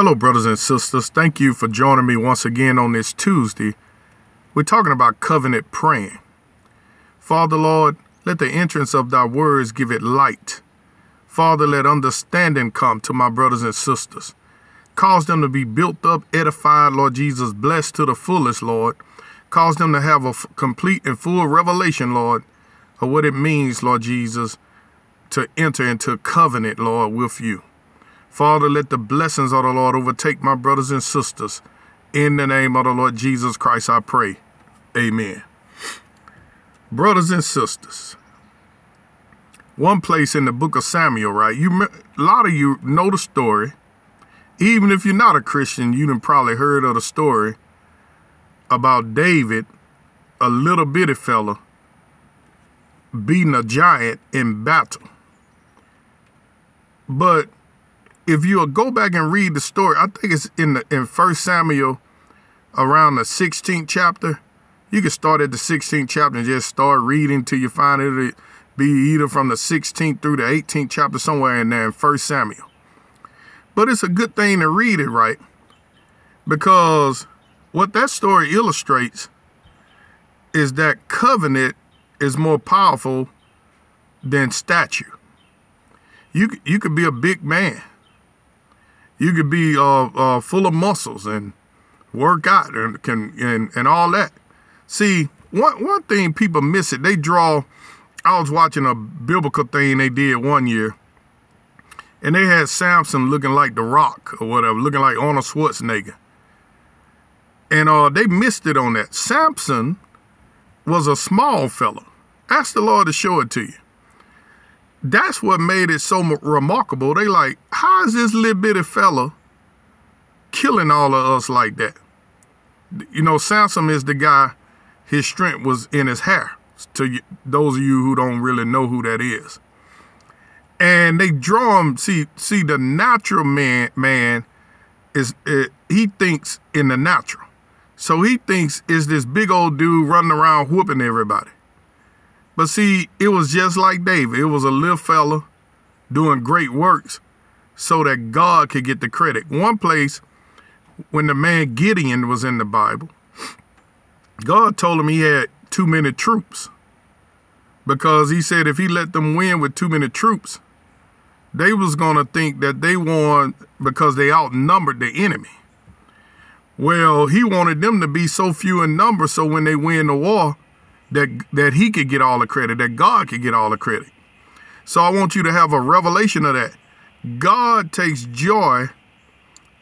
Hello, brothers and sisters. Thank you for joining me once again on this Tuesday. We're talking about covenant praying. Father, Lord, let the entrance of thy words give it light. Father, let understanding come to my brothers and sisters. Cause them to be built up, edified, Lord Jesus, blessed to the fullest, Lord. Cause them to have a complete and full revelation, Lord, of what it means, Lord Jesus, to enter into covenant, Lord, with you. Father, let the blessings of the Lord overtake my brothers and sisters. In the name of the Lord Jesus Christ, I pray. Amen. Brothers and sisters, one place in the book of Samuel, right? A lot of you know the story. Even if you're not a Christian, you done probably heard of the story about David, a little bitty fella, beating a giant in battle. But if you'll go back and read the story, I think it's in 1 Samuel around the 16th chapter. You can start at the 16th chapter and just start reading till you find it'll be either from the 16th through the 18th chapter, somewhere in there in 1 Samuel. But it's a good thing to read it, right? Because what that story illustrates is that covenant is more powerful than stature. You could be a big man. You could be full of muscles and work out and all that. See, one thing people miss it. I was watching a biblical thing they did one year, and they had Samson looking like The Rock or whatever, looking like Arnold Schwarzenegger. And they missed it on that. Samson was a small fella. Ask the Lord to show it to you. That's what made it so remarkable. They like, how is this little bitty fella killing all of us like that? You know, Samson is the guy, his strength was in his hair. To those of you who don't really know who that is. And they draw him, see the natural man he thinks in the natural. So he thinks it's this big old dude running around whooping everybody. But see, it was just like David. It was a little fella doing great works so that God could get the credit. One place, when the man Gideon was in the Bible, God told him he had too many troops, because he said if he let them win with too many troops, they was going to think that they won because they outnumbered the enemy. Well, he wanted them to be so few in number so when they win the war, that he could get all the credit, that God could get all the credit. So I want you to have a revelation of that. God takes joy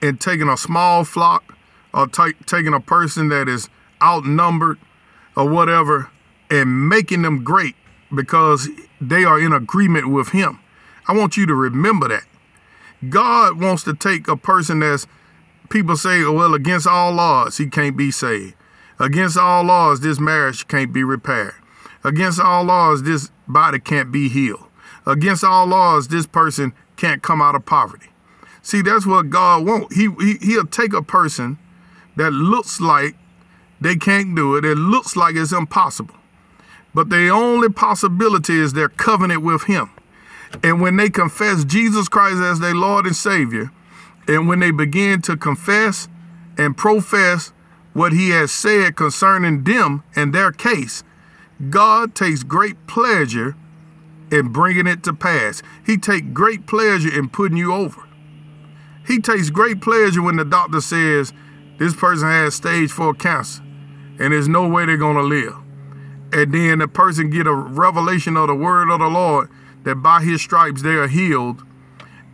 in taking a small flock or taking a person that is outnumbered or whatever and making them great because they are in agreement with him. I want you to remember that. God wants to take a person that's, people say, well, against all odds, he can't be saved. Against all odds, this marriage can't be repaired. Against all odds, this body can't be healed. Against all odds, this person can't come out of poverty. See, that's what God wants. He'll take a person that looks like they can't do it. It looks like it's impossible. But the only possibility is their covenant with him. And when they confess Jesus Christ as their Lord and Savior, and when they begin to confess and profess what he has said concerning them and their case, God takes great pleasure in bringing it to pass. He takes great pleasure in putting you over. He takes great pleasure when the doctor says, this person has stage 4 cancer and there's no way they're going to live. And then the person get a revelation of the word of the Lord that by his stripes they are healed,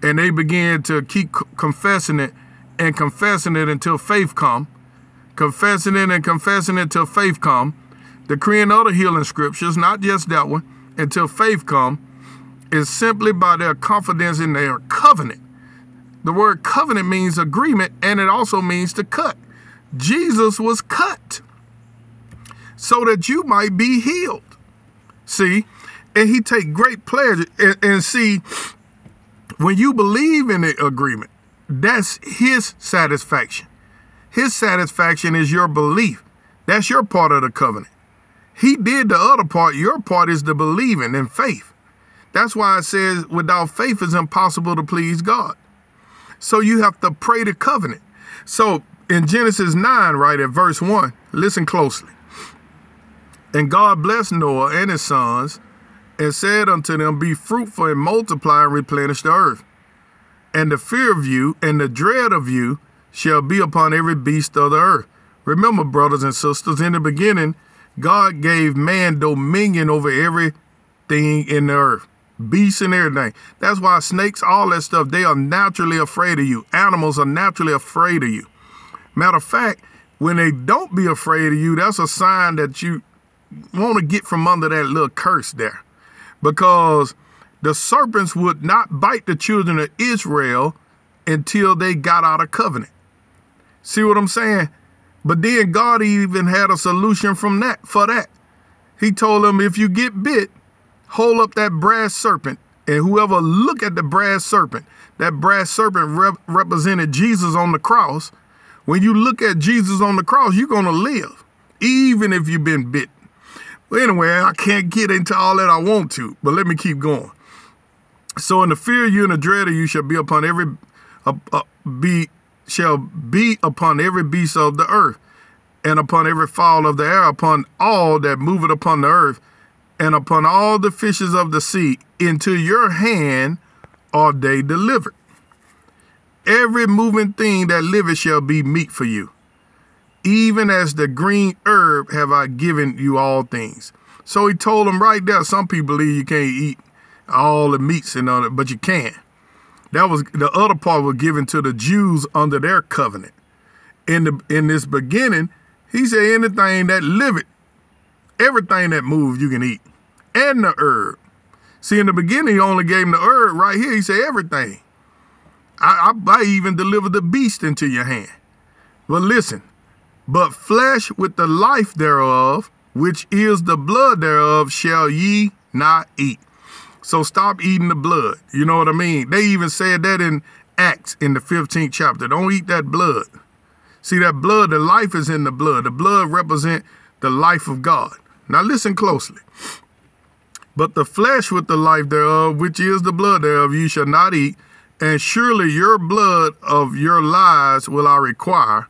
and they begin to keep confessing it until faith comes. Confessing it and confessing it till faith come, decreeing other healing scriptures, not just that one, until faith come, is simply by their confidence in their covenant. The word covenant means agreement, and it also means to cut. Jesus was cut so that you might be healed. See, and he take great pleasure. And see, when you believe in the agreement, that's his satisfaction. His satisfaction is your belief. That's your part of the covenant. He did the other part. Your part is the believing and faith. That's why it says without faith it's impossible to please God. So you have to pray the covenant. So in Genesis 9, right at verse 1, listen closely. And God blessed Noah and his sons and said unto them, be fruitful and multiply and replenish the earth. And the fear of you and the dread of you shall be upon every beast of the earth. Remember, brothers and sisters, in the beginning, God gave man dominion over everything in the earth, beasts and everything. That's why snakes, all that stuff, they are naturally afraid of you. Animals are naturally afraid of you. Matter of fact, when they don't be afraid of you, that's a sign that you want to get from under that little curse there, because the serpents would not bite the children of Israel until they got out of covenant. See what I'm saying? But then God even had a solution from that for that. He told them, if you get bit, hold up that brass serpent, and whoever look at the brass serpent, that brass serpent represented Jesus on the cross. When you look at Jesus on the cross, you're going to live, even if you've been bit. Well, anyway, I can't get into all that I want to, but let me keep going. So in the fear of you and the dread of you shall be upon every beast of the earth, and upon every fowl of the air, upon all that moveth upon the earth, and upon all the fishes of the sea. Into your hand are they delivered. Every moving thing that liveth shall be meat for you. Even as the green herb have I given you all things. So he told them right there, some people believe you can't eat all the meats and all that, but you can. That was the other part was given to the Jews under their covenant. In this beginning, he said anything that liveth, everything that moves you can eat, and the herb. See, in the beginning, he only gave them the herb. Right here, he said everything. I even deliver the beast into your hand. Well, listen, but flesh with the life thereof, which is the blood thereof, shall ye not eat. So stop eating the blood. You know what I mean? They even said that in Acts in the 15th chapter. Don't eat that blood. See, that blood, the life is in the blood. The blood represent the life of God. Now listen closely. But the flesh with the life thereof, which is the blood thereof, you shall not eat. And surely your blood of your lives will I require.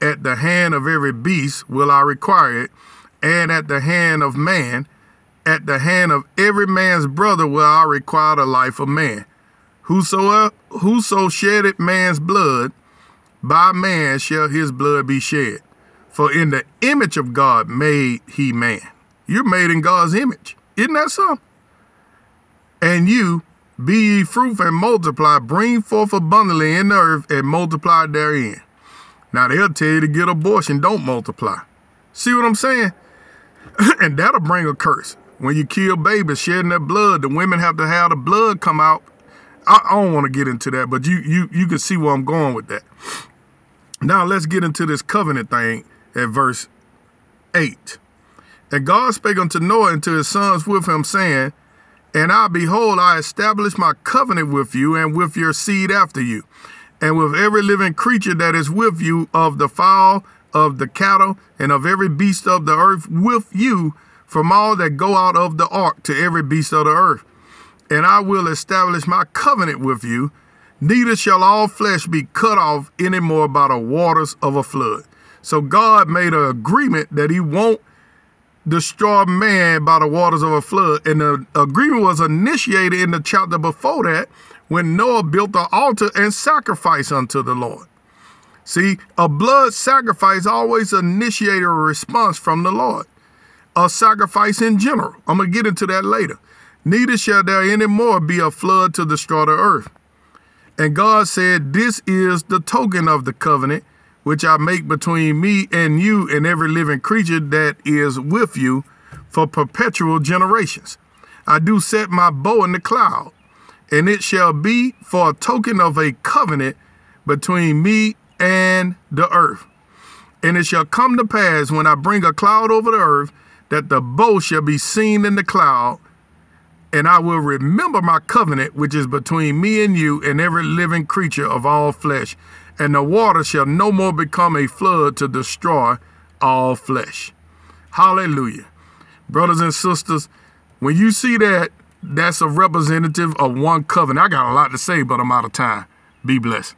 At the hand of every beast will I require it, and at the hand of man, at the hand of every man's brother will I require the life of man. Whoso sheddeth man's blood, by man shall his blood be shed. For in the image of God made he man. You're made in God's image. Isn't that something? And you, be ye fruitful and multiply, bring forth abundantly in the earth and multiply therein. Now they'll tell you to get abortion, don't multiply. See what I'm saying? And that'll bring a curse. When you kill babies, shedding their blood, the women have to have the blood come out. I don't want to get into that, but you can see where I'm going with that. Now let's get into this covenant thing at verse 8. And God spake unto Noah and to his sons with him, saying, and I, behold, I establish my covenant with you and with your seed after you, and with every living creature that is with you, of the fowl, of the cattle, and of every beast of the earth with you, from all that go out of the ark to every beast of the earth. And I will establish my covenant with you. Neither shall all flesh be cut off any more by the waters of a flood. So God made an agreement that he won't destroy man by the waters of a flood. And the agreement was initiated in the chapter before that, when Noah built the altar and sacrificed unto the Lord. See, a blood sacrifice always initiated a response from the Lord. A sacrifice in general. I'm going to get into that later. Neither shall there any more be a flood to destroy the earth. And God said, this is the token of the covenant which I make between me and you and every living creature that is with you for perpetual generations. I do set my bow in the cloud, and it shall be for a token of a covenant between me and the earth. And it shall come to pass when I bring a cloud over the earth, that the bow shall be seen in the cloud, and I will remember my covenant, which is between me and you and every living creature of all flesh. And the water shall no more become a flood to destroy all flesh. Hallelujah. Brothers and sisters, when you see that, that's a representative of one covenant. I got a lot to say, but I'm out of time. Be blessed.